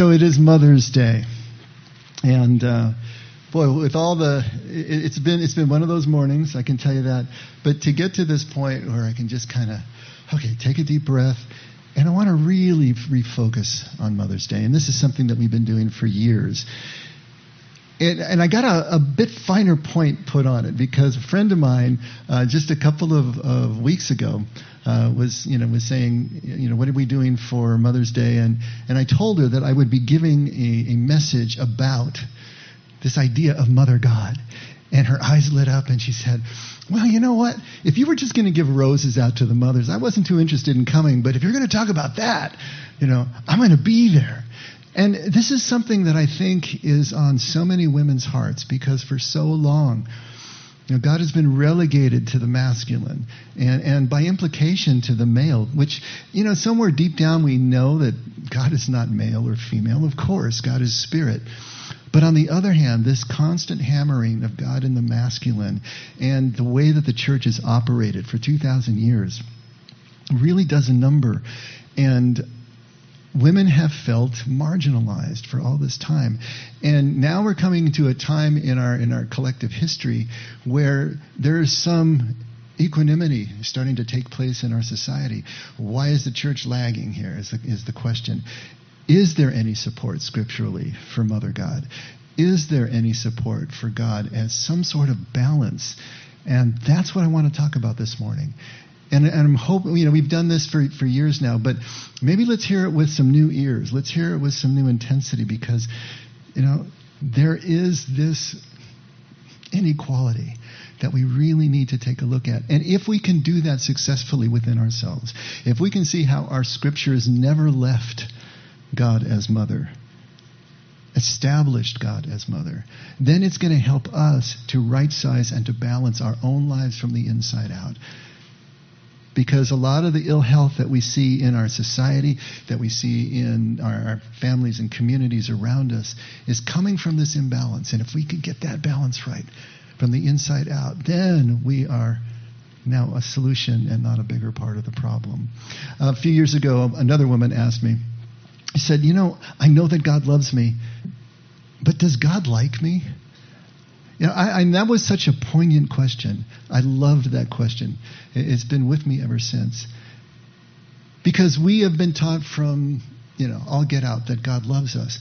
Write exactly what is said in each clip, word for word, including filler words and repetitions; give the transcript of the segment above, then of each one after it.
so it is Mother's Day, and uh, boy, with all the, it, it's been it's been one of those mornings, I can tell you that. But to get to this point where I can just kind of, okay, take a deep breath, and I want to really refocus on Mother's Day, and this is something that we've been doing for years. It, and I got a, a bit finer point put on it because a friend of mine, uh, just a couple of, of weeks ago, uh, was you know was saying, you know, what are we doing for Mother's Day? And and I told her that I would be giving a, a message about this idea of Mother God. And her eyes lit up, and she said, well, you know what? If you were just going to give roses out to the mothers, I wasn't too interested in coming. But if you're going to talk about that, you know, I'm going to be there. And this is something that I think is on so many women's hearts because for so long, you know, God has been relegated to the masculine and, and by implication to the male, which, you know, somewhere deep down we know that God is not male or female. Of course, God is spirit. But on the other hand, this constant hammering of God in the masculine and the way that the church has operated for two thousand years really does a number. And women have felt marginalized for all this time. And now we're coming to a time in our in our collective history where there is some equanimity starting to take place in our society. Why is the church lagging here is the, is the question. Is there any support scripturally for Mother God? Is there any support for God as some sort of balance? And that's what I want to talk about this morning. And, and I'm hoping, you know, we've done this for, for years now, but maybe let's hear it with some new ears. Let's hear it with some new intensity because, you know, there is this inequality that we really need to take a look at. And if we can do that successfully within ourselves, if we can see how our scriptures never left God as mother, established God as mother, then it's going to help us to right-size and to balance our own lives from the inside out. Because a lot of the ill health that we see in our society, that we see in our, our families and communities around us, is coming from this imbalance. And if we could get that balance right from the inside out, then we are now a solution and not a bigger part of the problem. A few years ago, another woman asked me, I said, you know, I know that God loves me, but does God like me? You know, I, I, that was such a poignant question. I loved that question. It's been with me ever since. Because we have been taught from, you know, all get out that God loves us.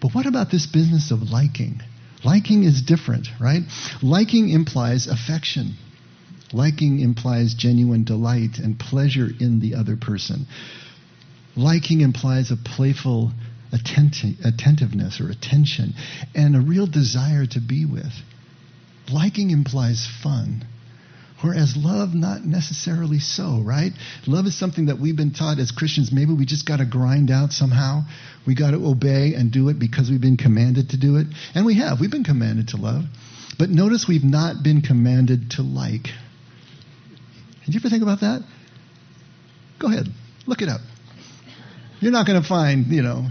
But what about this business of liking? Liking is different, right? Liking implies affection. Liking implies genuine delight and pleasure in the other person. Liking implies a playful attentive, attentiveness or attention and a real desire to be with. Liking implies fun, whereas love, not necessarily so, right? Love is something that we've been taught as Christians. Maybe we just got to grind out somehow. We got to obey and do it because we've been commanded to do it. And we have. We've been commanded to love. But notice we've not been commanded to like. Did you ever think about that? Go ahead. Look it up. You're not going to find, you know,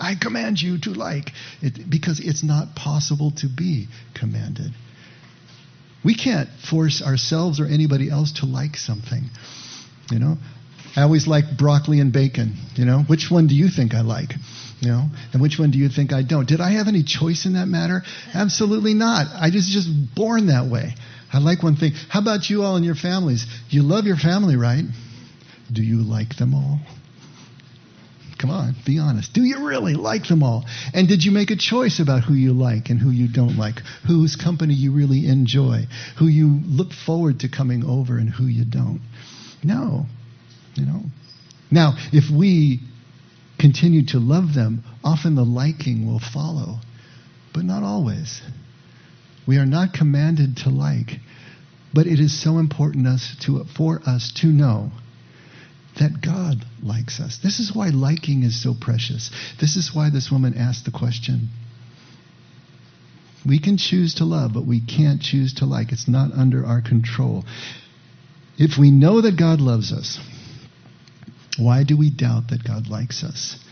I command you to like it, because it's not possible to be commanded. We can't force ourselves or anybody else to like something, you know. I always like broccoli and bacon, you know. Which one do you think I like, you know, and which one do you think I don't? Did I have any choice in that matter? Absolutely not. I just just born that way. I like one thing. How about you all and your families? You love your family, right? Do you like them all? Come on, be honest. Do you really like them all? And did you make a choice about who you like and who you don't like, whose company you really enjoy, who you look forward to coming over and who you don't? No, you know. Now, if we continue to love them, often the liking will follow, but not always. We are not commanded to like, but it is so important us to, for us to know that God likes us. This is why liking is so precious. This is why this woman asked the question. We can choose to love, but we can't choose to like. It's not under our control. If we know that God loves us, why do we doubt that God likes us?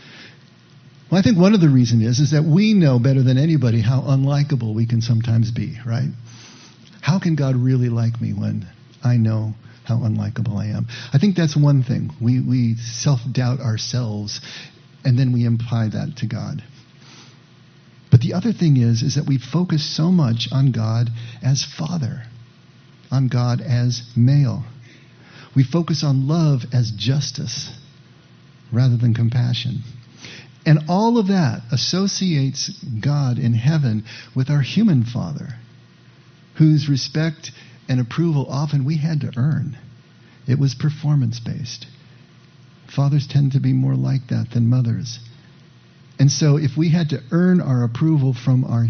Well, I think one of the reasons is, is that we know better than anybody how unlikable we can sometimes be, right? How can God really like me when I know how unlikable I am? I think that's one thing. We we self-doubt ourselves and then we imply that to God. But the other thing is, is that we focus so much on God as Father, on God as male. We focus on love as justice rather than compassion. And all of that associates God in heaven with our human father, whose respect and approval often we had to earn. It was performance-based. Fathers tend to be more like that than mothers. And so if we had to earn our approval from our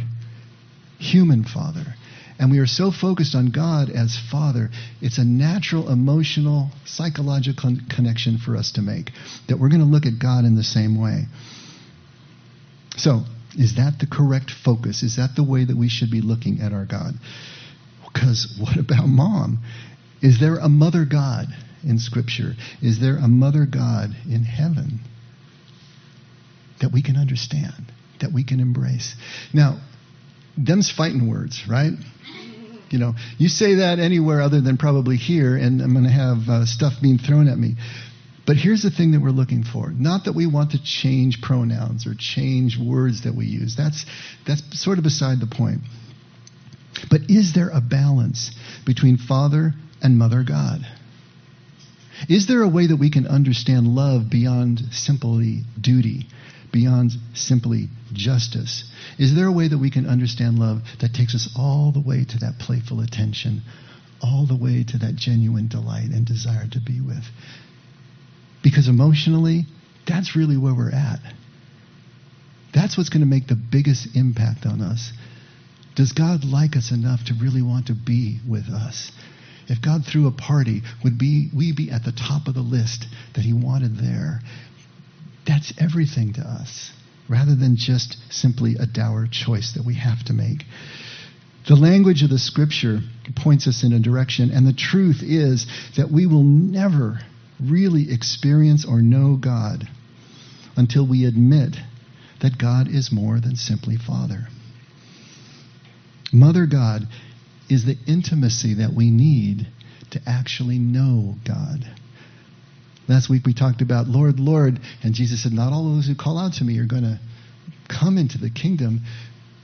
human father, and we are so focused on God as Father, it's a natural, emotional, psychological connection for us to make, that we're going to look at God in the same way. So, is that the correct focus? Is that the way that we should be looking at our God? Because what about mom? Is there a mother God in Scripture? Is there a mother God in heaven that we can understand, that we can embrace? Now, them's fighting words, right? You know, you say that anywhere other than probably here, and I'm going to have uh, stuff being thrown at me. But here's the thing that we're looking for. Not that we want to change pronouns or change words that we use. That's, that's sort of beside the point. But is there a balance between Father and Mother God? Is there a way that we can understand love beyond simply duty, beyond simply justice? Is there a way that we can understand love that takes us all the way to that playful attention, all the way to that genuine delight and desire to be with? Because emotionally, that's really where we're at. That's what's going to make the biggest impact on us. Does God like us enough to really want to be with us? If God threw a party, would be we be at the top of the list that he wanted there? That's everything to us, rather than just simply a dour choice that we have to make. The language of the Scripture points us in a direction, and the truth is that we will never really experience or know God until we admit that God is more than simply Father. Mother God is the intimacy that we need to actually know God. Last week we talked about, Lord, Lord, and Jesus said, not all those who call out to me are going to come into the kingdom,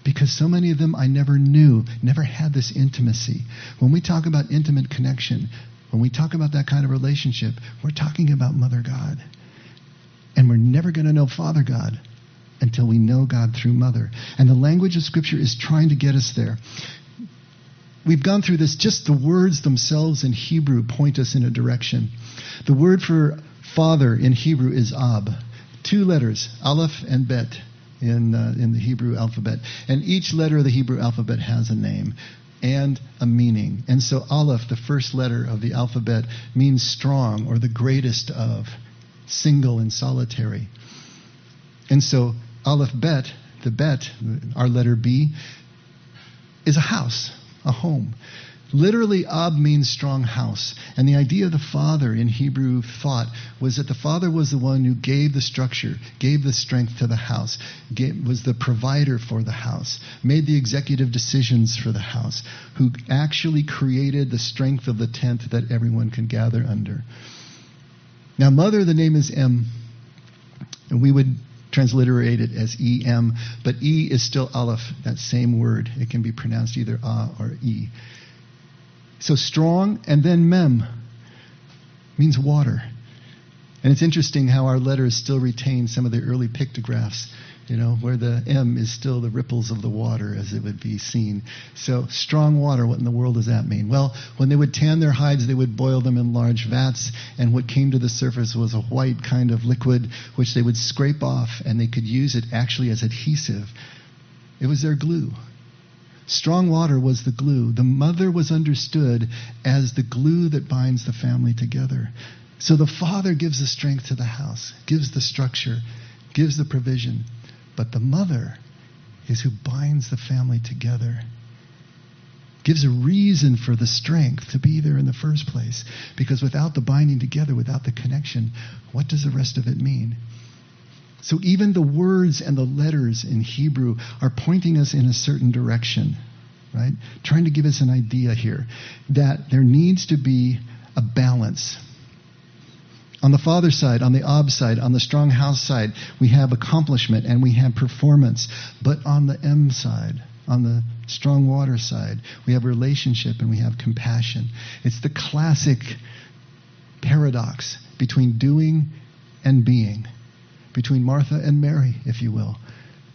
because so many of them I never knew, never had this intimacy. When we talk about intimate connection, when we talk about that kind of relationship, we're talking about Mother God. And we're never going to know Father God until we know God through Mother. And the language of Scripture is trying to get us there. We've gone through this. Just the words themselves in Hebrew point us in a direction. The word for father in Hebrew is ab. Two letters, aleph and bet, in uh, in the Hebrew alphabet. And each letter of the Hebrew alphabet has a name and a meaning. And so aleph, the first letter of the alphabet, means strong or the greatest of, single and solitary. And so aleph bet, the bet, our letter B, is a house. A home. Literally, Ab means strong house. And the idea of the father in Hebrew thought was that the father was the one who gave the structure, gave the strength to the house, gave, was the provider for the house, made the executive decisions for the house, who actually created the strength of the tent that everyone could gather under. Now, mother, the name is M. And we would transliterate it as E M, but E is still Aleph, that same word. It can be pronounced either A or E. So strong, and then Mem means water. And it's interesting how our letters still retain some of the early pictographs, you know, where the M is still the ripples of the water as it would be seen. So strong water, what in the world does that mean? Well, when they would tan their hides, they would boil them in large vats, and what came to the surface was a white kind of liquid, which they would scrape off, and they could use it actually as adhesive. It was their glue. Strong water was the glue. The mother was understood as the glue that binds the family together. So the father gives the strength to the house, gives the structure, gives the provision. But the mother is who binds the family together, gives a reason for the strength to be there in the first place. Because without the binding together, without the connection, what does the rest of it mean? So even the words and the letters in Hebrew are pointing us in a certain direction, right? Trying to give us an idea here that there needs to be a balance. On the father side, on the ob side, on the strong house side, we have accomplishment and we have performance. But on the em side, on the strong water side, we have relationship and we have compassion. It's the classic paradox between doing and being, between Martha and Mary, if you will.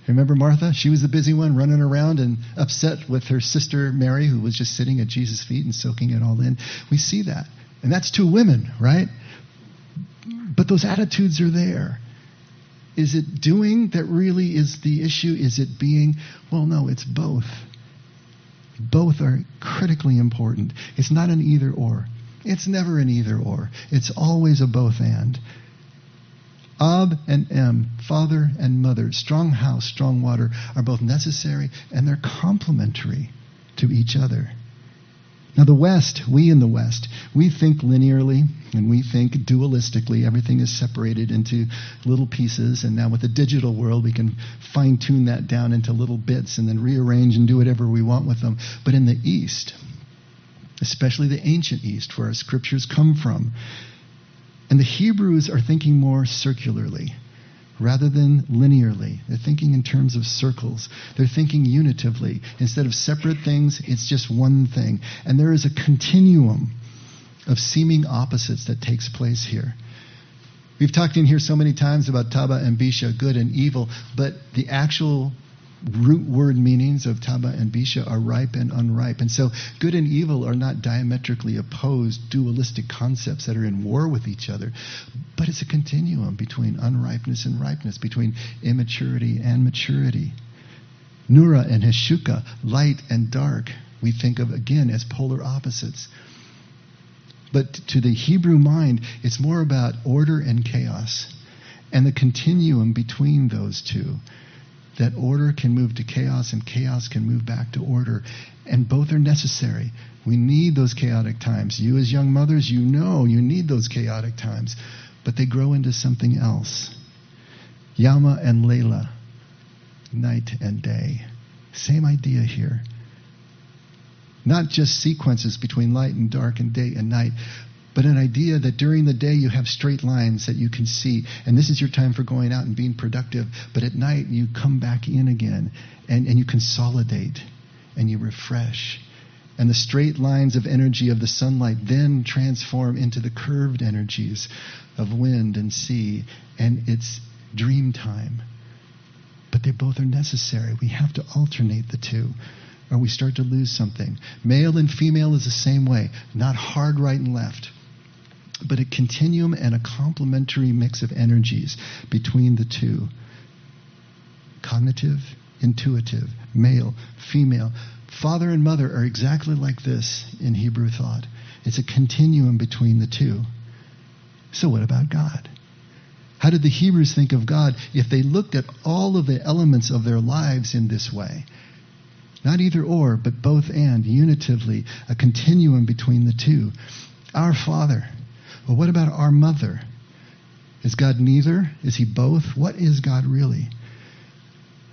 Remember Martha? She was the busy one running around and upset with her sister Mary, who was just sitting at Jesus' feet and soaking it all in. We see that. And that's two women, right? But those attitudes are there. Is it doing that really is the issue? Is it being? Well, no, it's both. Both are critically important. It's not an either or. It's never an either or. It's always a both and. Ab and em, father and mother, strong house, strong water, are both necessary and they're complementary to each other. Now the West, we in the West, we think linearly and we think dualistically. Everything is separated into little pieces, and now with the digital world we can fine-tune that down into little bits and then rearrange and do whatever we want with them. But in the East, especially the ancient East where our scriptures come from, and the Hebrews are thinking more circularly rather than linearly. They're thinking in terms of circles. They're thinking unitively. Instead of separate things, it's just one thing. And there is a continuum of seeming opposites that takes place here. We've talked in here so many times about Taba and Bisha, good and evil, but the actual root word meanings of Taba and Bisha are ripe and unripe. And so good and evil are not diametrically opposed, dualistic concepts that are in war with each other, but it's a continuum between unripeness and ripeness, between immaturity and maturity. Nura and Heshuka, light and dark, we think of again as polar opposites. But to the Hebrew mind, it's more about order and chaos and the continuum between those two. That order can move to chaos and chaos can move back to order. And both are necessary. We need those chaotic times. You as young mothers, you know you need those chaotic times. But they grow into something else. Yama and Layla. Night and day. Same idea here. Not just sequences between light and dark and day and night, but an idea that during the day you have straight lines that you can see, and this is your time for going out and being productive, but at night you come back in again, and, and you consolidate, and you refresh. And the straight lines of energy of the sunlight then transform into the curved energies of wind and sea, and it's dream time. But they both are necessary. We have to alternate the two, or we start to lose something. Male and female is the same way, not hard right and left, but a continuum and a complementary mix of energies between the two. Cognitive, intuitive, male, female. Father and mother are exactly like this in Hebrew thought. It's a continuum between the two. So what about God? How did the Hebrews think of God if they looked at all of the elements of their lives in this way? Not either or, but both and, unitively, a continuum between the two. Our Father. Well, what about our mother? Is God neither? Is he both? What is God really?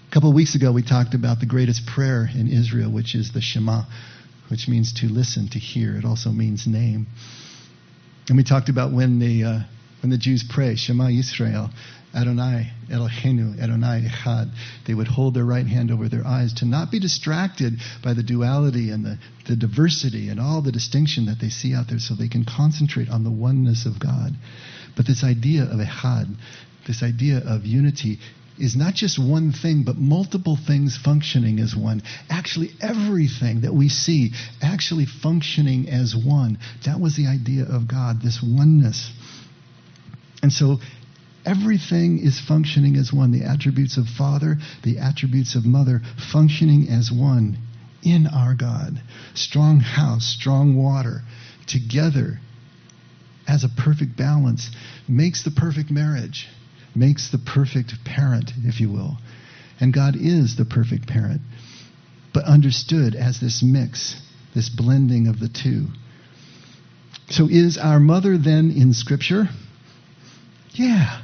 A couple of weeks ago, we talked about the greatest prayer in Israel, which is the Shema, which means to listen, to hear. It also means name. And we talked about when the uh, when the Jews pray, Shema Yisrael, Adonai Eloheinu, Adonai Echad, they would hold their right hand over their eyes to not be distracted by the duality and the, the diversity and all the distinction that they see out there, so they can concentrate on the oneness of God. But this idea of Echad, this idea of unity, is not just one thing, but multiple things functioning as one. Actually, everything that we see actually functioning as one. That was the idea of God, this oneness. And so everything is functioning as one. The attributes of Father, the attributes of Mother, functioning as one in our God. Strong house, strong water, together as a perfect balance, makes the perfect marriage, makes the perfect parent, if you will. And God is the perfect parent, but understood as this mix, this blending of the two. So is our mother then in Scripture? Yeah.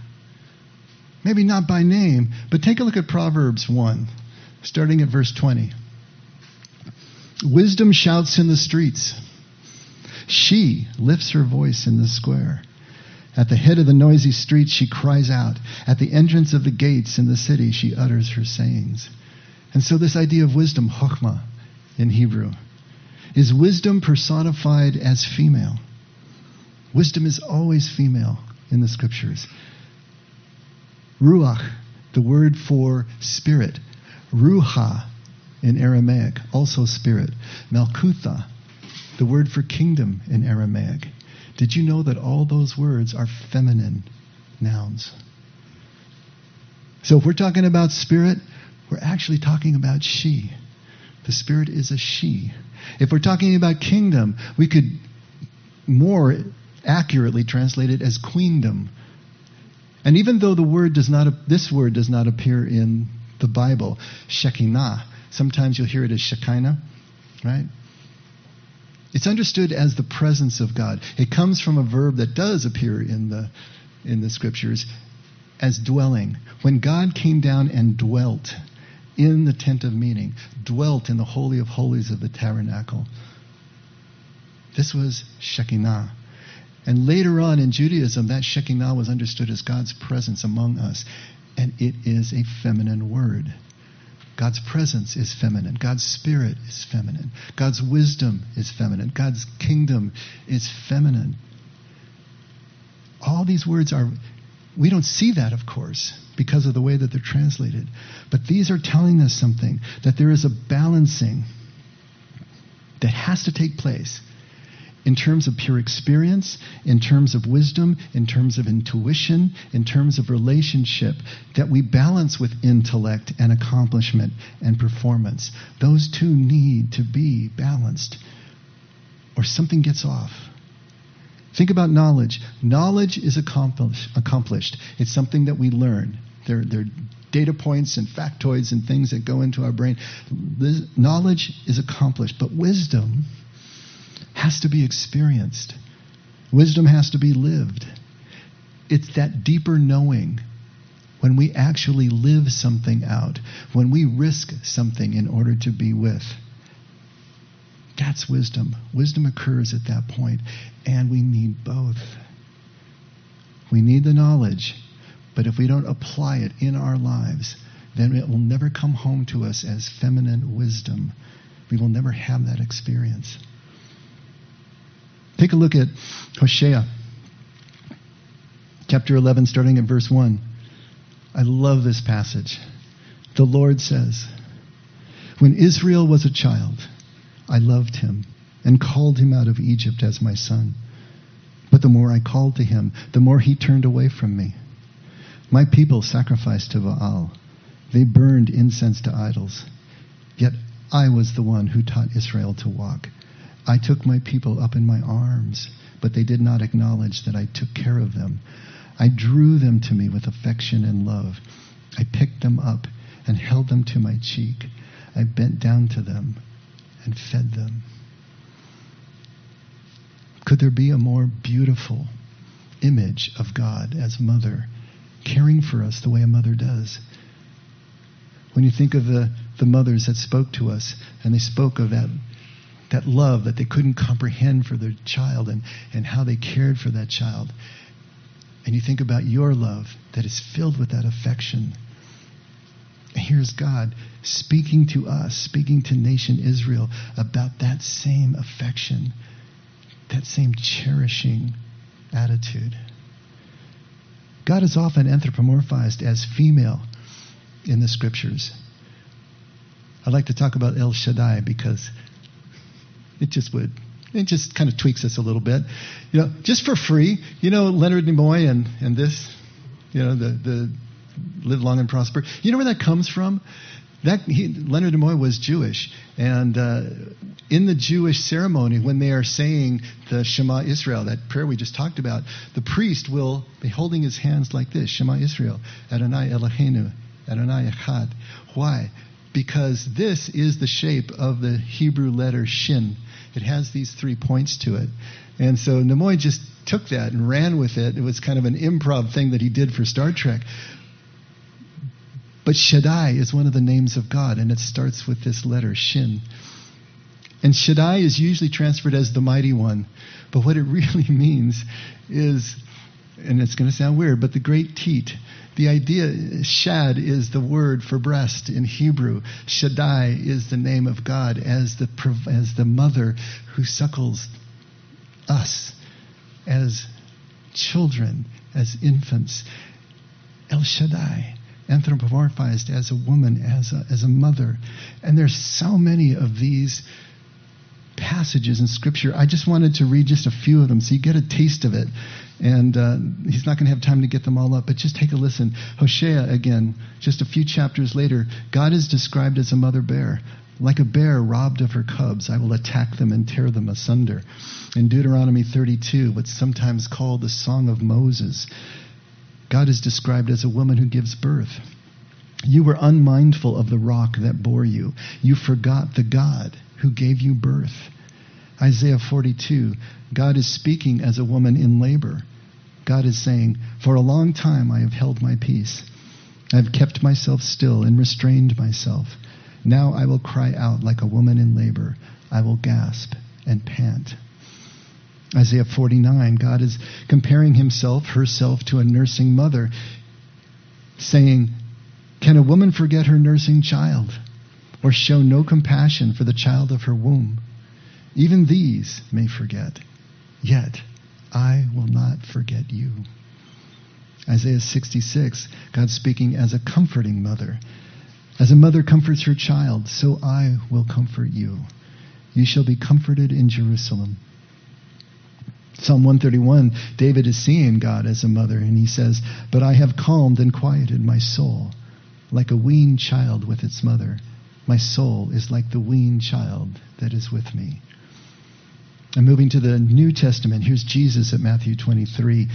Maybe not by name, but take a look at Proverbs one, starting at verse twenty. Wisdom shouts in the streets. She lifts her voice in the square. At the head of the noisy streets she cries out. At the entrance of the gates in the city she utters her sayings. And so this idea of wisdom, chokhmah in Hebrew, is wisdom personified as female. Wisdom is always female in the scriptures. Ruach, the word for spirit. Ruha in Aramaic, also spirit. Malkutha, the word for kingdom in Aramaic. Did you know that all those words are feminine nouns? So if we're talking about spirit, we're actually talking about she. The spirit is a she. If we're talking about kingdom, we could more accurately translate it as queendom. And even though the word does not, this word does not appear in the Bible, Shekinah, sometimes you'll hear it as Shekinah, right? It's understood as the presence of God. It comes from a verb that does appear in the in the scriptures as dwelling. When God came down and dwelt in the tent of meeting, dwelt in the Holy of Holies of the tabernacle. This was Shekinah. And later on in Judaism, that Shekinah was understood as God's presence among us. And it is a feminine word. God's presence is feminine. God's spirit is feminine. God's wisdom is feminine. God's kingdom is feminine. All these words are, we don't see that, of course, because of the way that they're translated. But these are telling us something, that there is a balancing that has to take place in terms of pure experience, in terms of wisdom, in terms of intuition, in terms of relationship, that we balance with intellect and accomplishment and performance. Those two need to be balanced, or something gets off. Think about knowledge. Knowledge is accomplish, accomplished. It's something that we learn. There, there are data points and factoids and things that go into our brain. This, knowledge is accomplished, but wisdom has to be experienced. Wisdom has to be lived. It's that deeper knowing when we actually live something out, when we risk something in order to be with. That's wisdom. Wisdom occurs at that point, and we need both. We need the knowledge, but if we don't apply it in our lives, then it will never come home to us as feminine wisdom. We will never have that experience. Take a look at Hosea, chapter eleven, starting at verse one. I love this passage. The Lord says, "When Israel was a child, I loved him and called him out of Egypt as my son. But the more I called to him, the more he turned away from me. My people sacrificed to Baal. They burned incense to idols. Yet I was the one who taught Israel to walk. I took my people up in my arms, but they did not acknowledge that I took care of them. I drew them to me with affection and love. I picked them up and held them to my cheek. I bent down to them and fed them." Could there be a more beautiful image of God as mother, caring for us the way a mother does? When you think of the, the mothers that spoke to us, and they spoke of that that love that they couldn't comprehend for their child, and, and how they cared for that child. And you think about your love that is filled with that affection. And here's God speaking to us, speaking to nation Israel about that same affection, that same cherishing attitude. God is often anthropomorphized as female in the scriptures. I'd like to talk about El Shaddai because It just would. It just kind of tweaks us a little bit, you know, just for free. You know, Leonard Nimoy and, and this, you know, the the live long and prosper. You know where that comes from? That he, Leonard Nimoy was Jewish, and uh, in the Jewish ceremony, when they are saying the Shema Israel, that prayer we just talked about, the priest will be holding his hands like this: Shema Israel, Adonai Eloheinu, Adonai Echad. Why? Because this is the shape of the Hebrew letter Shin. It has these three points to it. And so Nimoy just took that and ran with it. It was kind of an improv thing that he did for Star Trek. But Shaddai is one of the names of God, and it starts with this letter, Shin. And Shaddai is usually transferred as the mighty one. But what it really means is and it's going to sound weird, but the great teat. The idea, Shad is the word for breast in Hebrew. Shaddai is the name of God as the as the mother who suckles us as children, as infants. El Shaddai, anthropomorphized as a woman, as a, as a mother. And there's so many of these passages in Scripture. I just wanted to read just a few of them so you get a taste of it. And uh, he's not going to have time to get them all up, but just take a listen. Hosea, again, just a few chapters later, God is described as a mother bear. Like a bear robbed of her cubs, I will attack them and tear them asunder. In Deuteronomy thirty-two, what's sometimes called the Song of Moses, God is described as a woman who gives birth. You were unmindful of the rock that bore you. You forgot the God who gave you birth. Isaiah forty-two, God is speaking as a woman in labor. God is saying, for a long time I have held my peace. I have kept myself still and restrained myself. Now I will cry out like a woman in labor. I will gasp and pant. Isaiah forty-nine, God is comparing himself, herself, to a nursing mother, saying, can a woman forget her nursing child or show no compassion for the child of her womb? Even these may forget, yet I will not forget you. Isaiah sixty-six, God speaking as a comforting mother. As a mother comforts her child, so I will comfort you. You shall be comforted in Jerusalem. Psalm one thirty-one, David is seeing God as a mother, and he says, but I have calmed and quieted my soul like a weaned child with its mother. My soul is like the weaned child that is with me. And moving to the New Testament, here's Jesus at Matthew twenty-three.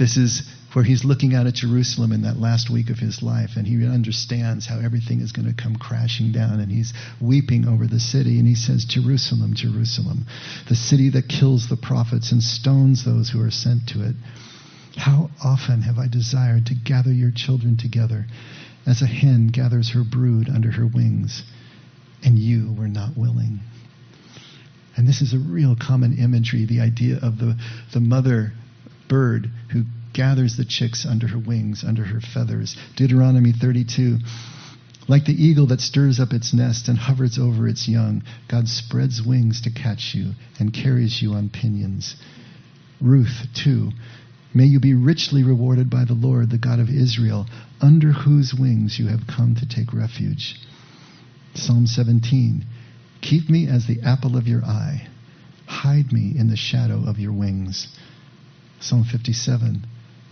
This is where he's looking out at Jerusalem in that last week of his life, and he understands how everything is going to come crashing down, and he's weeping over the city, and he says, Jerusalem, Jerusalem, the city that kills the prophets and stones those who are sent to it. How often have I desired to gather your children together as a hen gathers her brood under her wings, and you were not willing. And this is a real common imagery, the idea of the, the mother bird who gathers the chicks under her wings, under her feathers. Deuteronomy thirty-two, like the eagle that stirs up its nest and hovers over its young, God spreads wings to catch you and carries you on pinions. Ruth two, may you be richly rewarded by the Lord, the God of Israel, under whose wings you have come to take refuge. Psalm seventeen, keep me as the apple of your eye. Hide me in the shadow of your wings. Psalm fifty-seven,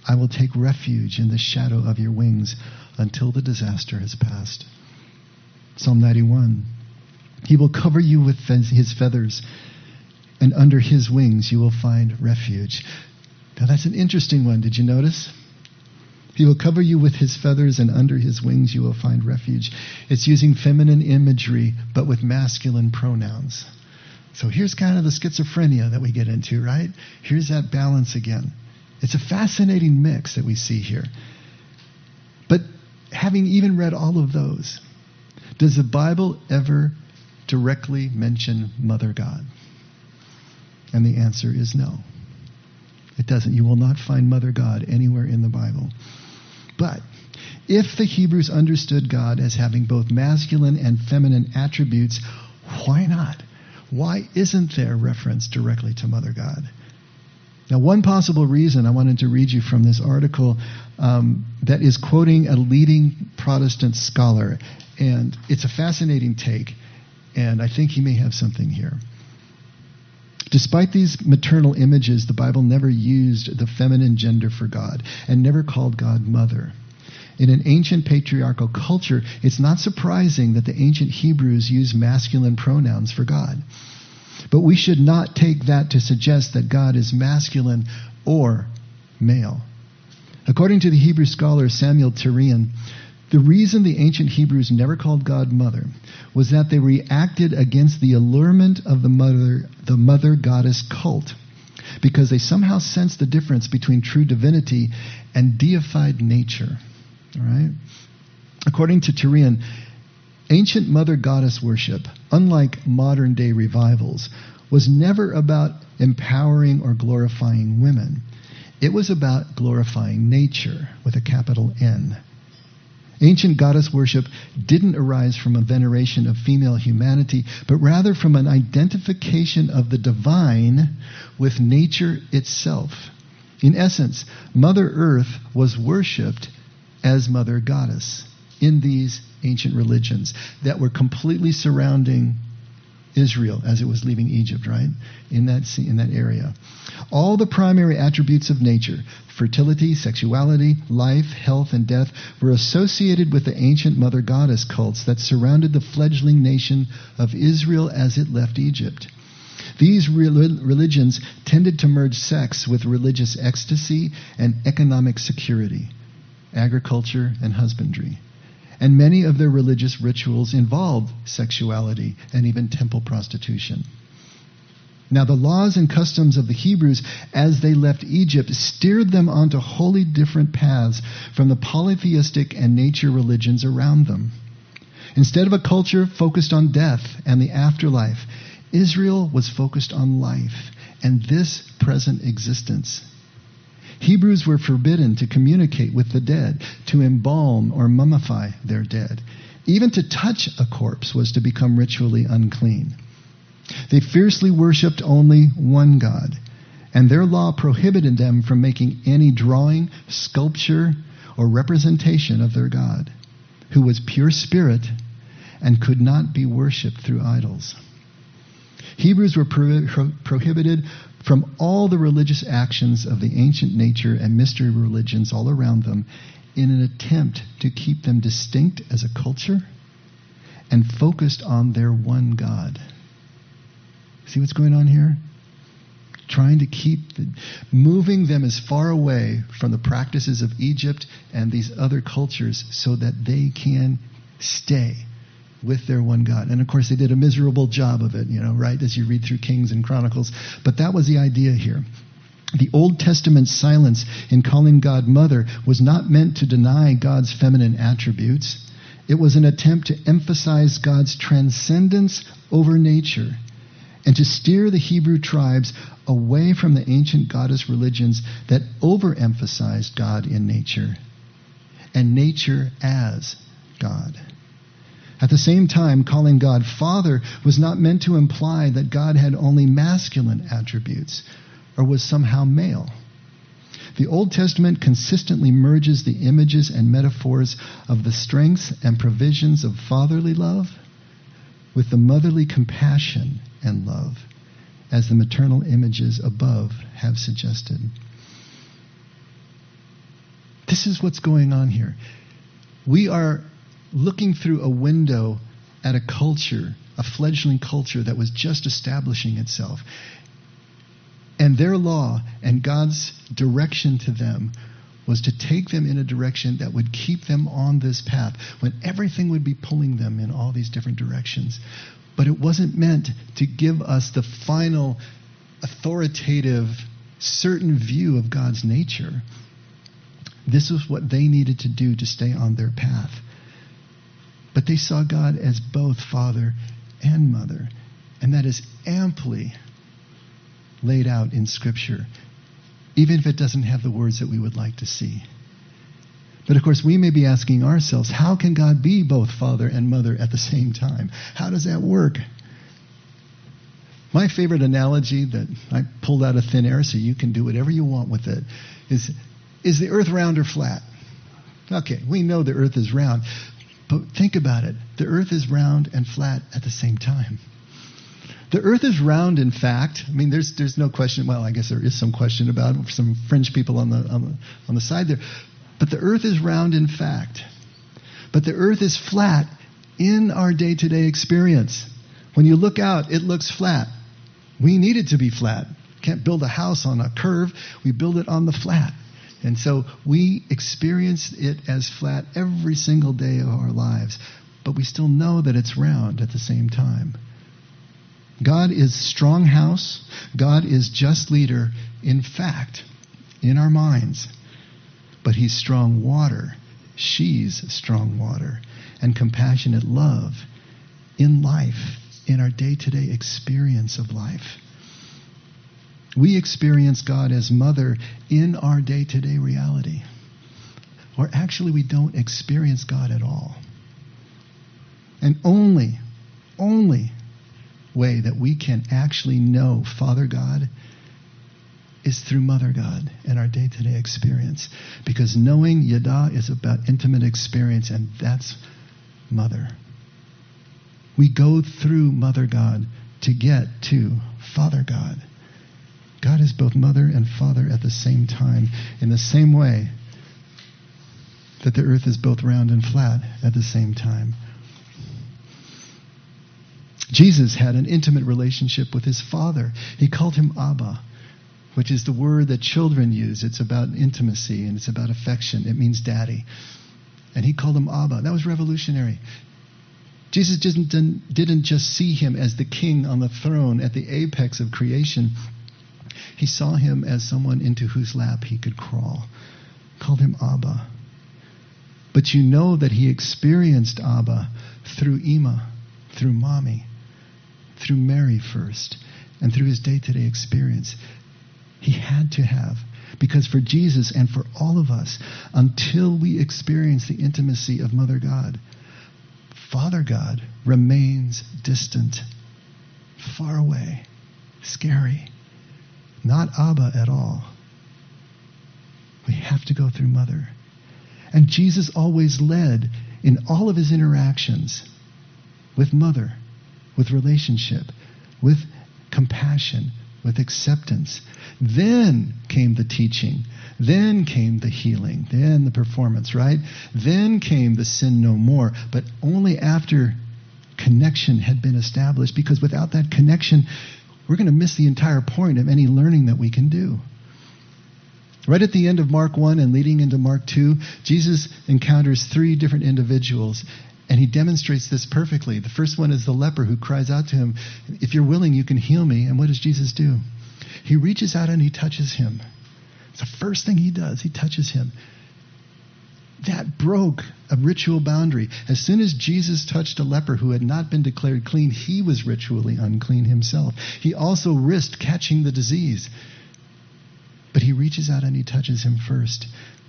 I will take refuge in the shadow of your wings until the disaster has passed. Psalm ninety-one, he will cover you with his feathers, and under his wings you will find refuge. Now that's an interesting one. Did you notice? He will cover you with his feathers, and under his wings you will find refuge. It's using feminine imagery, but with masculine pronouns. So here's kind of the schizophrenia that we get into, right? Here's that balance again. It's a fascinating mix that we see here. But having even read all of those, does the Bible ever directly mention Mother God? And the answer is no. It doesn't. You will not find Mother God anywhere in the Bible. But if the Hebrews understood God as having both masculine and feminine attributes, why not? Why isn't there reference directly to Mother God? Now, one possible reason, I wanted to read you from this article um, that is quoting a leading Protestant scholar, and it's a fascinating take, and I think he may have something here. Despite these maternal images, the Bible never used the feminine gender for God and never called God mother. In an ancient patriarchal culture, it's not surprising that the ancient Hebrews used masculine pronouns for God. But we should not take that to suggest that God is masculine or male. According to the Hebrew scholar Samuel Tyrian, the reason the ancient Hebrews never called God mother was that they reacted against the allurement of the mother, the mother goddess cult, because they somehow sensed the difference between true divinity and deified nature. All right? According to Tyrian, ancient mother goddess worship, unlike modern day revivals, was never about empowering or glorifying women. It was about glorifying nature with a capital N. Ancient goddess worship didn't arise from a veneration of female humanity, but rather from an identification of the divine with nature itself. In essence, Mother Earth was worshipped as Mother Goddess in these ancient religions that were completely surrounding Israel as it was leaving Egypt, right? In that in that area. All the primary attributes of nature, fertility, sexuality, life, health, and death, were associated with the ancient mother goddess cults that surrounded the fledgling nation of Israel as it left Egypt. These religions tended to merge sex with religious ecstasy and economic security, agriculture, and husbandry. And many of their religious rituals involved sexuality and even temple prostitution. Now, the laws and customs of the Hebrews as they left Egypt steered them onto wholly different paths from the polytheistic and nature religions around them. Instead of a culture focused on death and the afterlife, Israel was focused on life and this present existence. Hebrews were forbidden to communicate with the dead, to embalm or mummify their dead. Even to touch a corpse was to become ritually unclean. They fiercely worshipped only one God, and their law prohibited them from making any drawing, sculpture, or representation of their God, who was pure spirit and could not be worshipped through idols. Hebrews were pro- pro- prohibited from all the religious actions of the ancient nature and mystery religions all around them in an attempt to keep them distinct as a culture and focused on their one God. See what's going on here? Trying to keep, the, moving them as far away from the practices of Egypt and these other cultures so that they can stay with their one God. And of course they did a miserable job of it, you know, right, as you read through Kings and Chronicles. But that was the idea here. The Old Testament silence in calling God Mother was not meant to deny God's feminine attributes. It was an attempt to emphasize God's transcendence over nature and to steer the Hebrew tribes away from the ancient goddess religions that overemphasized God in nature and nature as God. At the same time, calling God Father was not meant to imply that God had only masculine attributes or was somehow male. The Old Testament consistently merges the images and metaphors of the strengths and provisions of fatherly love with the motherly compassion and love, as the maternal images above have suggested. This is what's going on here. We are looking through a window at a culture, a fledgling culture that was just establishing itself. And their law and God's direction to them was to take them in a direction that would keep them on this path when everything would be pulling them in all these different directions. But it wasn't meant to give us the final, authoritative, certain view of God's nature. This was what they needed to do to stay on their path. But they saw God as both Father and Mother. And that is amply laid out in Scripture, even if it doesn't have the words that we would like to see. But of course, we may be asking ourselves, how can God be both Father and Mother at the same time? How does that work? My favorite analogy that I pulled out of thin air, so you can do whatever you want with it, is, is the earth round or flat? Okay, we know the earth is round. But think about it. The earth is round and flat at the same time. The earth is round, in fact. I mean, there's there's no question. Well, I guess there is some question about it, some fringe people on the, on the on the side there. But the earth is round, in fact. But the earth is flat in our day-to-day experience. When you look out, it looks flat. We need it to be flat. Can't build a house on a curve. We build it on the flat. And so we experience it as flat every single day of our lives, but we still know that it's round at the same time. God is strong house. God is just leader, in fact, in our minds. But he's strong water. She's strong water. And compassionate love in life, in our day-to-day experience of life. We experience God as mother in our day-to-day reality. Or actually, we don't experience God at all. And only, only way that we can actually know Father God is through Mother God and our day-to-day experience. Because knowing Yada is about intimate experience, and that's Mother. We go through Mother God to get to Father God. God is both Mother and Father at the same time, in the same way that the earth is both round and flat at the same time. Jesus had an intimate relationship with his Father. He called him Abba, which is the word that children use. It's about intimacy and it's about affection. It means daddy. And he called him Abba. That was revolutionary. Jesus didn't, didn't just see him as the king on the throne at the apex of creation. He saw him as someone into whose lap he could crawl. Called him Abba. But you know that he experienced Abba through Ima, through Mommy, through Mary first, and through his day-to-day experience. He had to have, because for Jesus and for all of us, until we experience the intimacy of Mother God, Father God remains distant, far away, scary, not Abba at all. We have to go through Mother. And Jesus always led in all of his interactions with Mother, with relationship, with compassion, with acceptance. Then came the teaching. Then came the healing. Then the performance, right? Then came the sin no more. But only after connection had been established, because without that connection, we're going to miss the entire point of any learning that we can do. Right at the end of Mark one and leading into Mark two, Jesus encounters three different individuals, and he demonstrates this perfectly. The first one is the leper who cries out to him, "If you're willing, you can heal me." And what does Jesus do? He reaches out and he touches him. It's the first thing he does. He touches him. That broke a ritual boundary. As soon as Jesus touched a leper who had not been declared clean, he was ritually unclean himself. He also risked catching the disease. But he reaches out and he touches him first.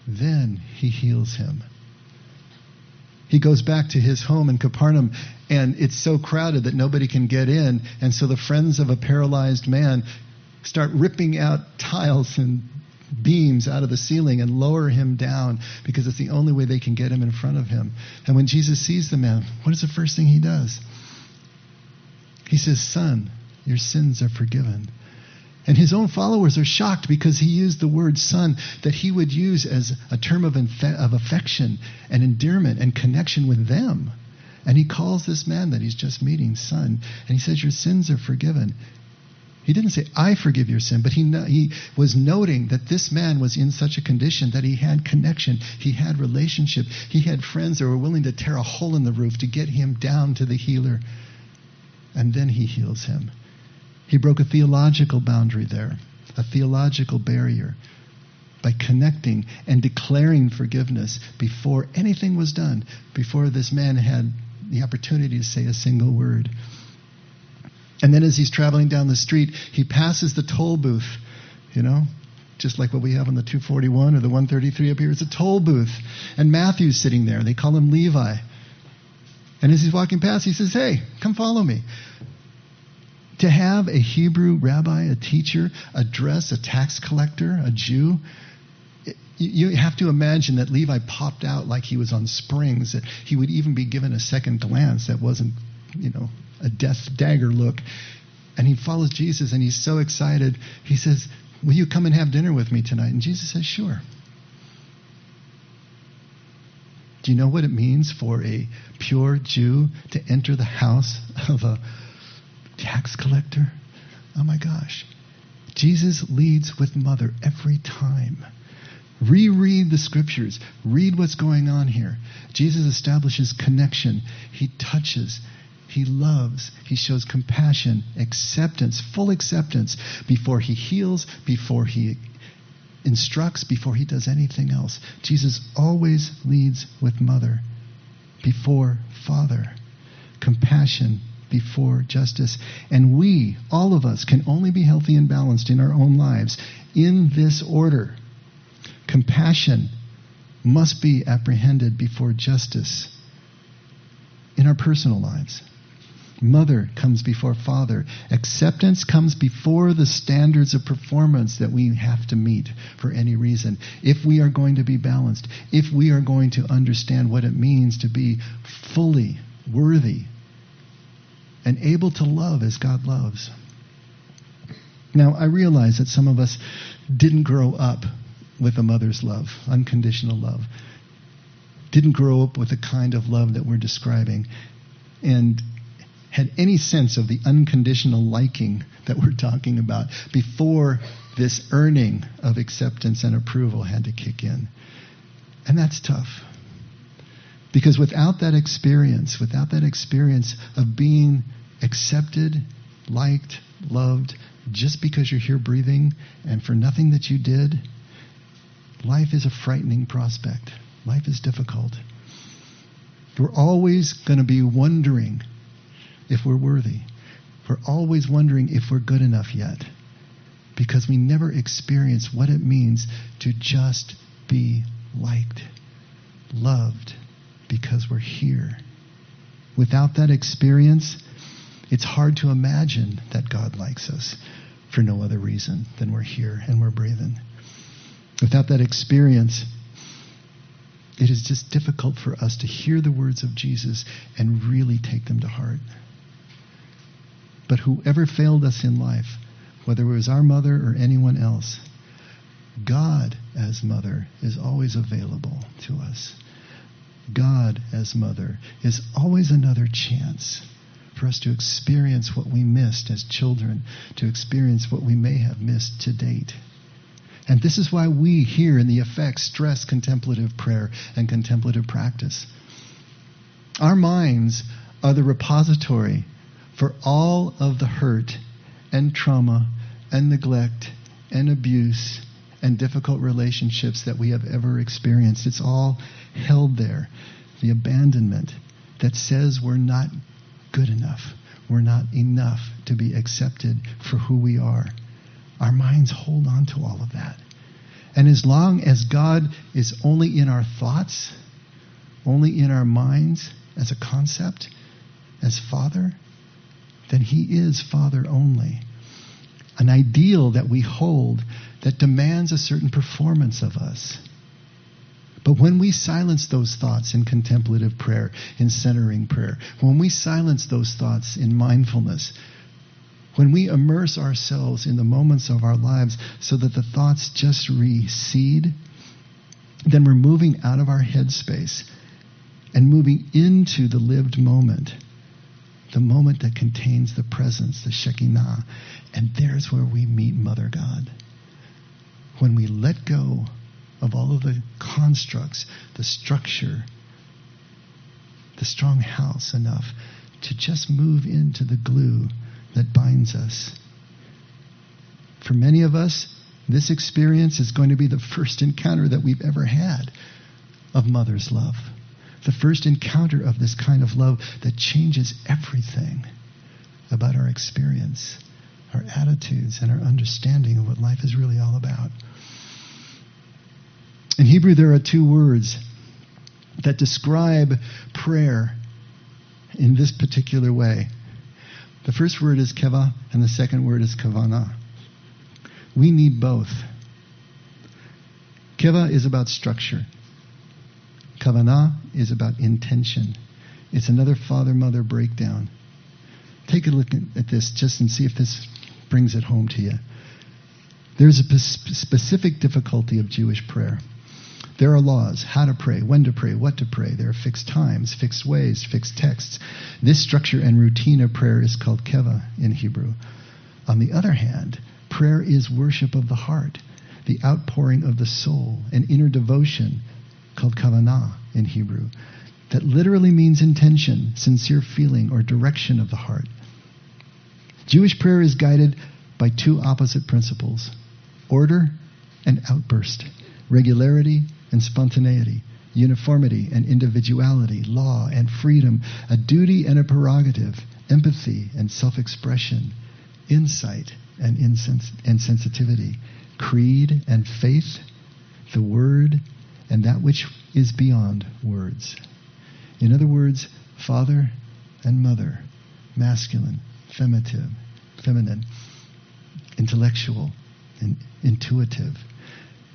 Then he heals him. He goes back to his home in Capernaum, and it's so crowded that nobody can get in. And so the friends of a paralyzed man start ripping out tiles and beams out of the ceiling and lower him down, because it's the only way they can get him in front of him. And when Jesus sees the man, what is the first thing he does? He says, "Son, your sins are forgiven." And his own followers are shocked, because he used the word son that he would use as a term of, inf- of affection and endearment and connection with them. And he calls this man that he's just meeting son. And he says, "Your sins are forgiven." He didn't say, "I forgive your sin," but he, no- he was noting that this man was in such a condition that he had connection, he had relationship, he had friends that were willing to tear a hole in the roof to get him down to the healer. And then he heals him. He broke a theological boundary there, a theological barrier, by connecting and declaring forgiveness before anything was done, before this man had the opportunity to say a single word. And then as he's traveling down the street, he passes the toll booth, you know, just like what we have on the two forty-one or the one thirty-three up here. It's a toll booth. And Matthew's sitting there. They call him Levi. And as he's walking past, he says, "Hey, come follow me." To have a Hebrew rabbi, a teacher, address a tax collector, a Jew, it, you have to imagine that Levi popped out like he was on springs, that he would even be given a second glance that wasn't, you know, a death dagger look. And he follows Jesus, and he's so excited. He says, "Will you come and have dinner with me tonight?" And Jesus says, "Sure." Do you know what it means for a pure Jew to enter the house of a tax collector? Oh my gosh. Jesus leads with Mother every time. Reread the scriptures. Read what's going on here. Jesus establishes connection. He touches. He loves. He shows compassion, acceptance, full acceptance, before he heals, before he instructs, before he does anything else. Jesus always leads with Mother before Father. Compassion, before justice. And we, all of us, can only be healthy and balanced in our own lives in this order. Compassion must be apprehended before justice in our personal lives. Mother comes before father. Acceptance comes before the standards of performance that we have to meet for any reason. If we are going to be balanced, if we are going to understand what it means to be fully worthy and able to love as God loves. Now, I realize that some of us didn't grow up with a mother's love, unconditional love, didn't grow up with the kind of love that we're describing, and had any sense of the unconditional liking that we're talking about before this earning of acceptance and approval had to kick in. And that's tough. Because without that experience, without that experience of being accepted, liked, loved, just because you're here breathing and for nothing that you did, life is a frightening prospect. Life is difficult. We're always going to be wondering if we're worthy. We're always wondering if we're good enough yet, because we never experience what it means to just be liked, loved, because we're here. Without that experience, it's hard to imagine that God likes us for no other reason than we're here and we're breathing. Without that experience, it is just difficult for us to hear the words of Jesus and really take them to heart. But whoever failed us in life, whether it was our mother or anyone else, God as mother is always available to us. God as mother is always another chance for us to experience what we missed as children, to experience what we may have missed to date. And this is why we here in The Effects stress contemplative prayer and contemplative practice. Our minds are the repository for all of the hurt and trauma and neglect and abuse and difficult relationships that we have ever experienced. It's all held there. The abandonment that says we're not good enough, we're not enough to be accepted for who we are. Our minds hold on to all of that. And as long as God is only in our thoughts, only in our minds as a concept, as Father, then He is Father only. An ideal that we hold that demands a certain performance of us. But when we silence those thoughts in contemplative prayer, in centering prayer, when we silence those thoughts in mindfulness, when we immerse ourselves in the moments of our lives so that the thoughts just recede, then we're moving out of our headspace and moving into the lived moment, the moment that contains the presence, the Shekinah. And there's where we meet Mother God. When we let go of all of the constructs, the structure, the strong house enough to just move into the glue that binds us. For many of us, this experience is going to be the first encounter that we've ever had of mother's love. The first encounter of this kind of love that changes everything about our experience, our attitudes, and our understanding of what life is really all about. In Hebrew, there are two words that describe prayer in this particular way. The first word is keva, and the second word is kavana. We need both. Keva is about structure. Kavana is about intention. It's another father-mother breakdown. Take a look at this just and see if this brings it home to you. There's a specific difficulty of Jewish prayer. There are laws, how to pray, when to pray, what to pray. There are fixed times, fixed ways, fixed texts. This structure and routine of prayer is called keva in Hebrew. On the other hand, prayer is worship of the heart, the outpouring of the soul, an inner devotion called kavanah in Hebrew, that literally means intention, sincere feeling, or direction of the heart. Jewish prayer is guided by two opposite principles, order and outburst, regularity and spontaneity, uniformity and individuality, law and freedom, a duty and a prerogative, empathy and self-expression, insight and insens- and sensitivity, creed and faith, the word, and that which is beyond words. In other words, father and mother, masculine, feminine, feminine, intellectual, and intuitive.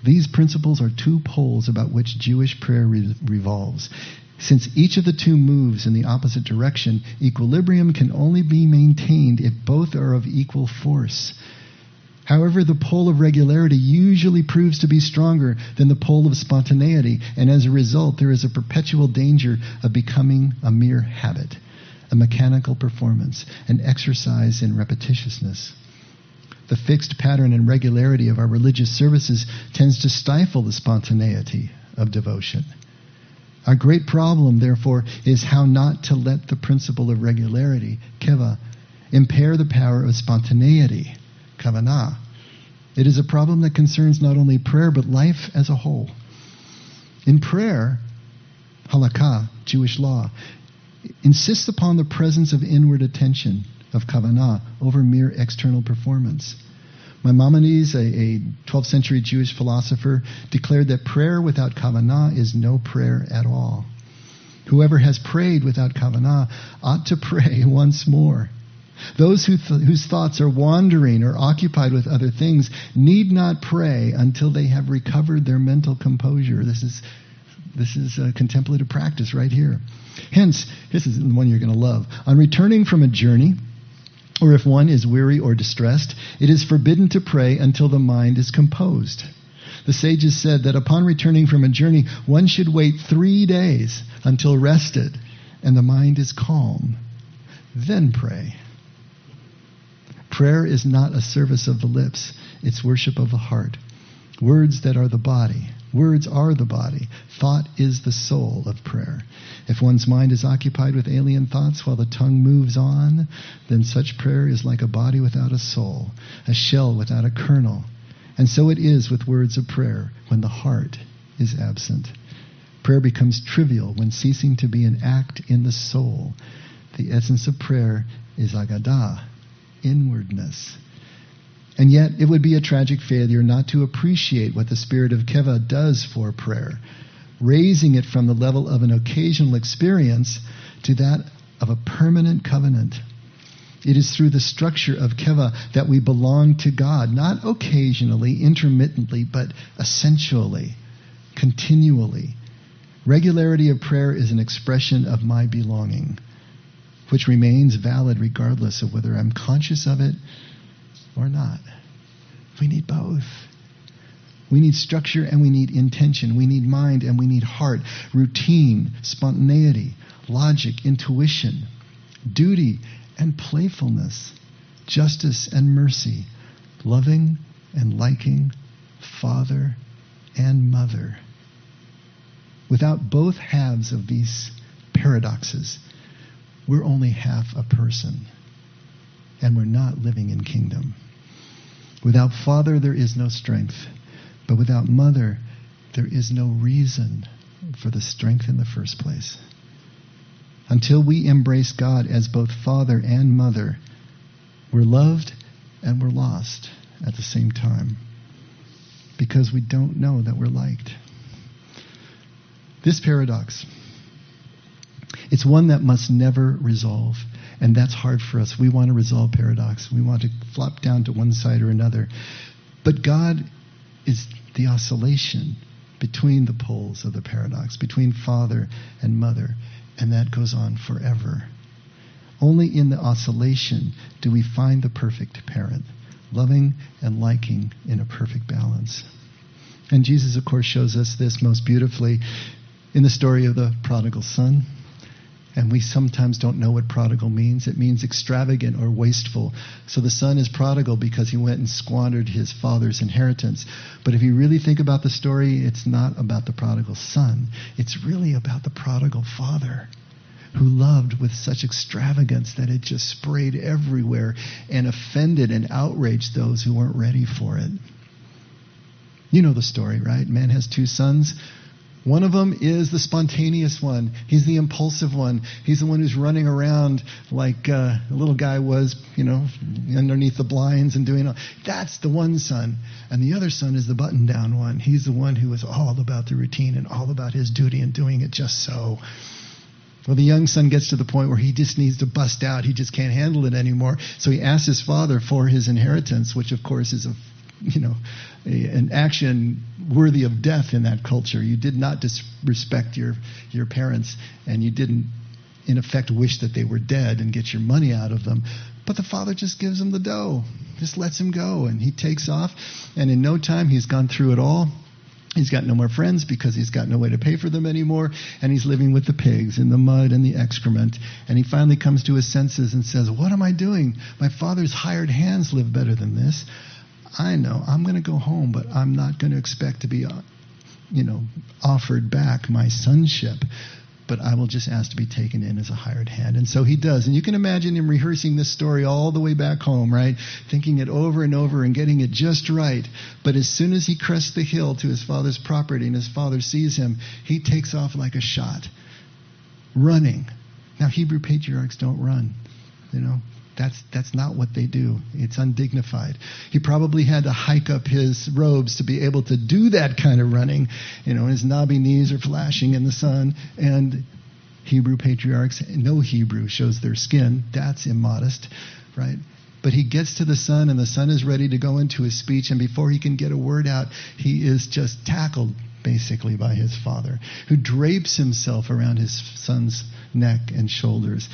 These principles are two poles about which Jewish prayer re- revolves. Since each of the two moves in the opposite direction, equilibrium can only be maintained if both are of equal force. However, the pole of regularity usually proves to be stronger than the pole of spontaneity, and as a result, there is a perpetual danger of becoming a mere habit, a mechanical performance, an exercise in repetitiousness. The fixed pattern and regularity of our religious services tends to stifle the spontaneity of devotion. Our great problem, therefore, is how not to let the principle of regularity, keva, impair the power of spontaneity, kavanah. It is a problem that concerns not only prayer, but life as a whole. In prayer, halakha, Jewish law, insists upon the presence of inward attention, of kavanah, over mere external performance. Maimonides, a, a twelfth century Jewish philosopher, declared that prayer without kavanah is no prayer at all. Whoever has prayed without kavanah ought to pray once more. Those who th- whose thoughts are wandering or occupied with other things need not pray until they have recovered their mental composure. This is This is a contemplative practice right here. Hence, this is the one you're going to love. On returning from a journey, or if one is weary or distressed, it is forbidden to pray until the mind is composed. The sages said that upon returning from a journey, one should wait three days until rested and the mind is calm. Then pray. Prayer is not a service of the lips. It's worship of the heart. Words that are the body. Words are the body. Thought is the soul of prayer. If one's mind is occupied with alien thoughts while the tongue moves on, then such prayer is like a body without a soul, a shell without a kernel. And so it is with words of prayer when the heart is absent. Prayer becomes trivial when ceasing to be an act in the soul. The essence of prayer is agadah, inwardness. And yet, it would be a tragic failure not to appreciate what the spirit of Keva does for prayer, raising it from the level of an occasional experience to that of a permanent covenant. It is through the structure of Keva that we belong to God, not occasionally, intermittently, but essentially, continually. Regularity of prayer is an expression of my belonging, which remains valid regardless of whether I'm conscious of it or not. We need both. We need structure and we need intention. We need mind and we need heart, routine, spontaneity, logic, intuition, duty and playfulness, justice and mercy, loving and liking, father and mother. Without both halves of these paradoxes, we're only half a person, and we're not living in kingdom. Without father, there is no strength. But without mother, there is no reason for the strength in the first place. Until we embrace God as both father and mother, we're loved and we're lost at the same time, because we don't know that we're liked. This paradox, it's one that must never resolve. And that's hard for us. We want to resolve paradox. We want to flop down to one side or another. But God is the oscillation between the poles of the paradox, between father and mother, and that goes on forever. Only in the oscillation do we find the perfect parent, loving and liking in a perfect balance. And Jesus, of course, shows us this most beautifully in the story of the prodigal son. And we sometimes don't know what prodigal means. It means extravagant or wasteful. So the son is prodigal because he went and squandered his father's inheritance. But if you really think about the story, it's not about the prodigal son. It's really about the prodigal father who loved with such extravagance that it just sprayed everywhere and offended and outraged those who weren't ready for it. You know the story, right? Man has two sons. One of them is the spontaneous one. He's the impulsive one. He's the one who's running around like uh, the little guy was, you know, underneath the blinds and doing all. That's the one son. And the other son is the button-down one. He's the one who is all about the routine and all about his duty and doing it just so. Well, the young son gets to the point where he just needs to bust out. He just can't handle it anymore. So he asks his father for his inheritance, which, of course, is a you know, a, an action worthy of death in that culture. You did not disrespect your, your parents, and you didn't, in effect, wish that they were dead and get your money out of them. But the father just gives him the dough, just lets him go, and he takes off. And in no time, he's gone through it all. He's got no more friends because he's got no way to pay for them anymore, and he's living with the pigs in the mud and the excrement. And he finally comes to his senses and says, "What am I doing? My father's hired hands live better than this. I know, I'm going to go home, but I'm not going to expect to be, you know, offered back my sonship. But I will just ask to be taken in as a hired hand." And so he does. And you can imagine him rehearsing this story all the way back home, right? Thinking it over and over and getting it just right. But as soon as he crests the hill to his father's property and his father sees him, he takes off like a shot, running. Now, Hebrew patriarchs don't run, you know. That's that's not what they do. It's undignified. He probably had to hike up his robes to be able to do that kind of running. You know, his knobby knees are flashing in the sun. And Hebrew patriarchs, no Hebrew shows their skin. That's immodest, right? But he gets to the sun, and the sun is ready to go into his speech. And before he can get a word out, he is just tackled, basically, by his father, who drapes himself around his son's neck and shoulders.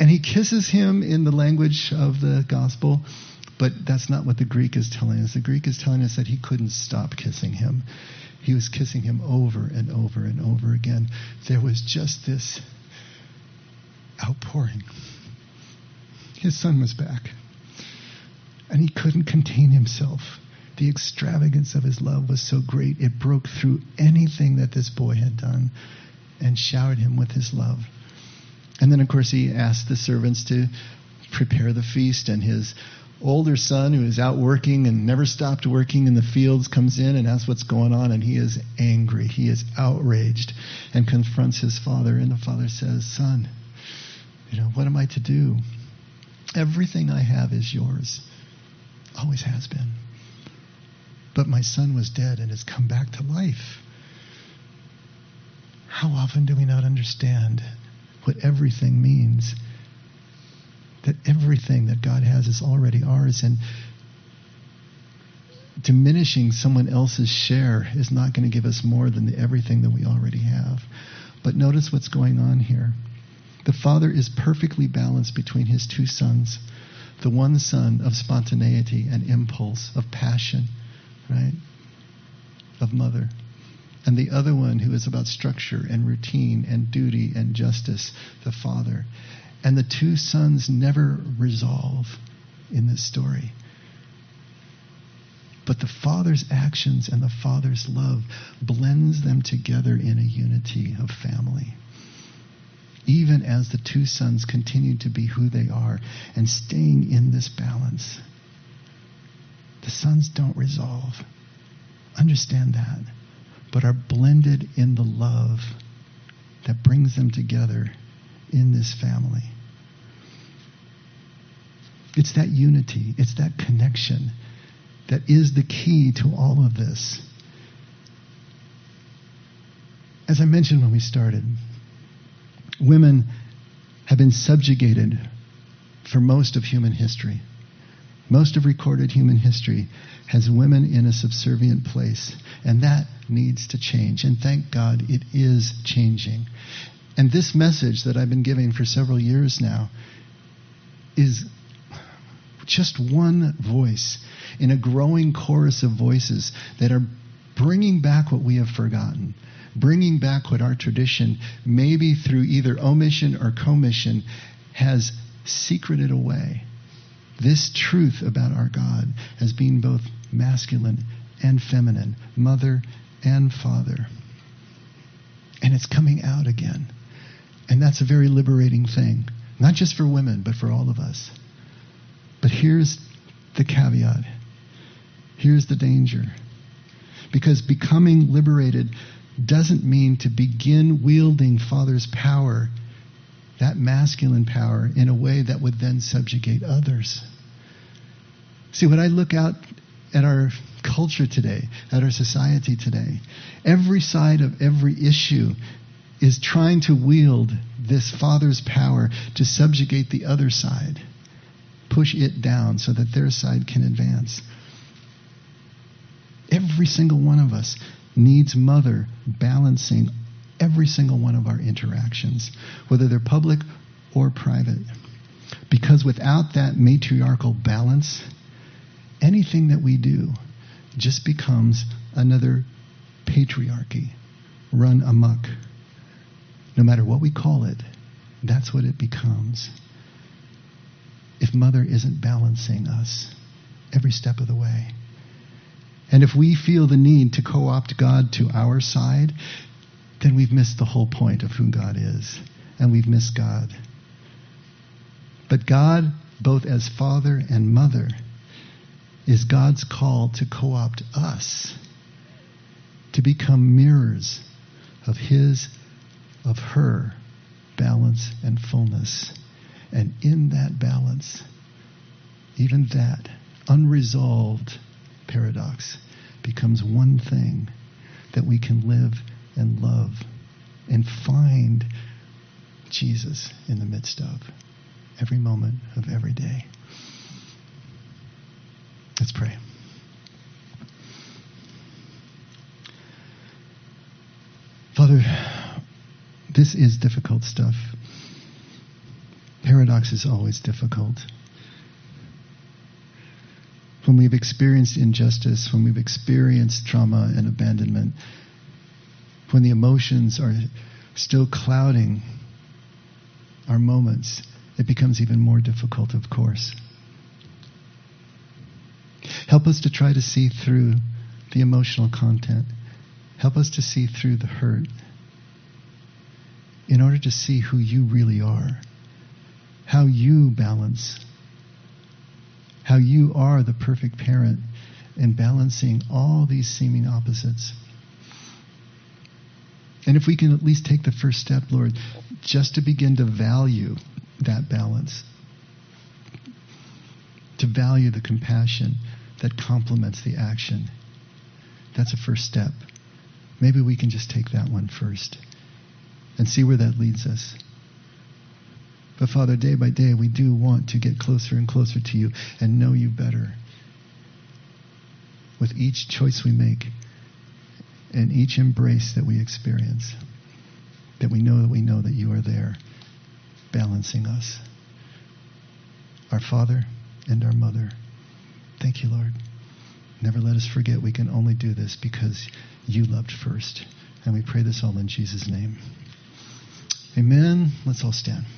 And he kisses him in the language of the gospel, but that's not what the Greek is telling us. The Greek is telling us that he couldn't stop kissing him. He was kissing him over and over and over again. There was just this outpouring. His son was back, and he couldn't contain himself. The extravagance of his love was so great, it broke through anything that this boy had done and showered him with his love. And then, of course, he asked the servants to prepare the feast. And his older son, who is out working and never stopped working in the fields, comes in and asks what's going on. And he is angry. He is outraged and confronts his father. And the father says, "Son, you know, what am I to do? Everything I have is yours. Always has been. But my son was dead and has come back to life." How often do we not understand what everything means? That everything that God has is already ours, and diminishing someone else's share is not going to give us more than the everything that we already have. But notice what's going on here. The father is perfectly balanced between his two sons. The one son of spontaneity and impulse, of passion, right? Of mother. And the other one who is about structure and routine and duty and justice, the father. And the two sons never resolve in this story. But the father's actions and the father's love blends them together in a unity of family. Even as the two sons continue to be who they are and staying in this balance, the sons don't resolve. Understand that. But are blended in the love that brings them together in this family. It's that unity, it's that connection that is the key to all of this. As I mentioned when we started, women have been subjugated for most of human history. Most of recorded human history has women in a subservient place, and that needs to change. And thank God it is changing. And this message that I've been giving for several years now is just one voice in a growing chorus of voices that are bringing back what we have forgotten, bringing back what our tradition, maybe through either omission or commission, has secreted away. This truth about our God as being both masculine and feminine, mother and father. And it's coming out again. And that's a very liberating thing, not just for women, but for all of us. But here's the caveat. Here's the danger. Because becoming liberated doesn't mean to begin wielding Father's power, that masculine power, in a way that would then subjugate others. See, when I look out at our culture today, at our society today, every side of every issue is trying to wield this Father's power to subjugate the other side, push it down so that their side can advance. Every single one of us needs Mother balancing every single one of our interactions, whether they're public or private. Because without that matriarchal balance, anything that we do just becomes another patriarchy run amok. No matter what we call it, that's what it becomes. If Mother isn't balancing us every step of the way. And if we feel the need to co-opt God to our side, then we've missed the whole point of who God is, and we've missed God. But God, both as Father and Mother, is God's call to co-opt us, to become mirrors of His, of her, balance and fullness. And in that balance, even that unresolved paradox becomes one thing that we can live and love and find Jesus in the midst of every moment of every day. Let's pray. Father, this is difficult stuff. Paradox is always difficult. When we've experienced injustice, when we've experienced trauma and abandonment, when the emotions are still clouding our moments, it becomes even more difficult, of course. Help us to try to see through the emotional content. Help us to see through the hurt in order to see who you really are, how you balance, how you are the perfect parent in balancing all these seeming opposites. And if we can at least take the first step, Lord, just to begin to value that balance, to value the compassion that complements the action, that's a first step. Maybe we can just take that one first and see where that leads us. But Father, day by day, we do want to get closer and closer to you and know you better. With each choice we make and each embrace that we experience, that we know that we know that you are there, balancing us. Our Father and our Mother. Thank you, Lord. Never let us forget we can only do this because you loved first. And we pray this all in Jesus' name. Amen. Let's all stand.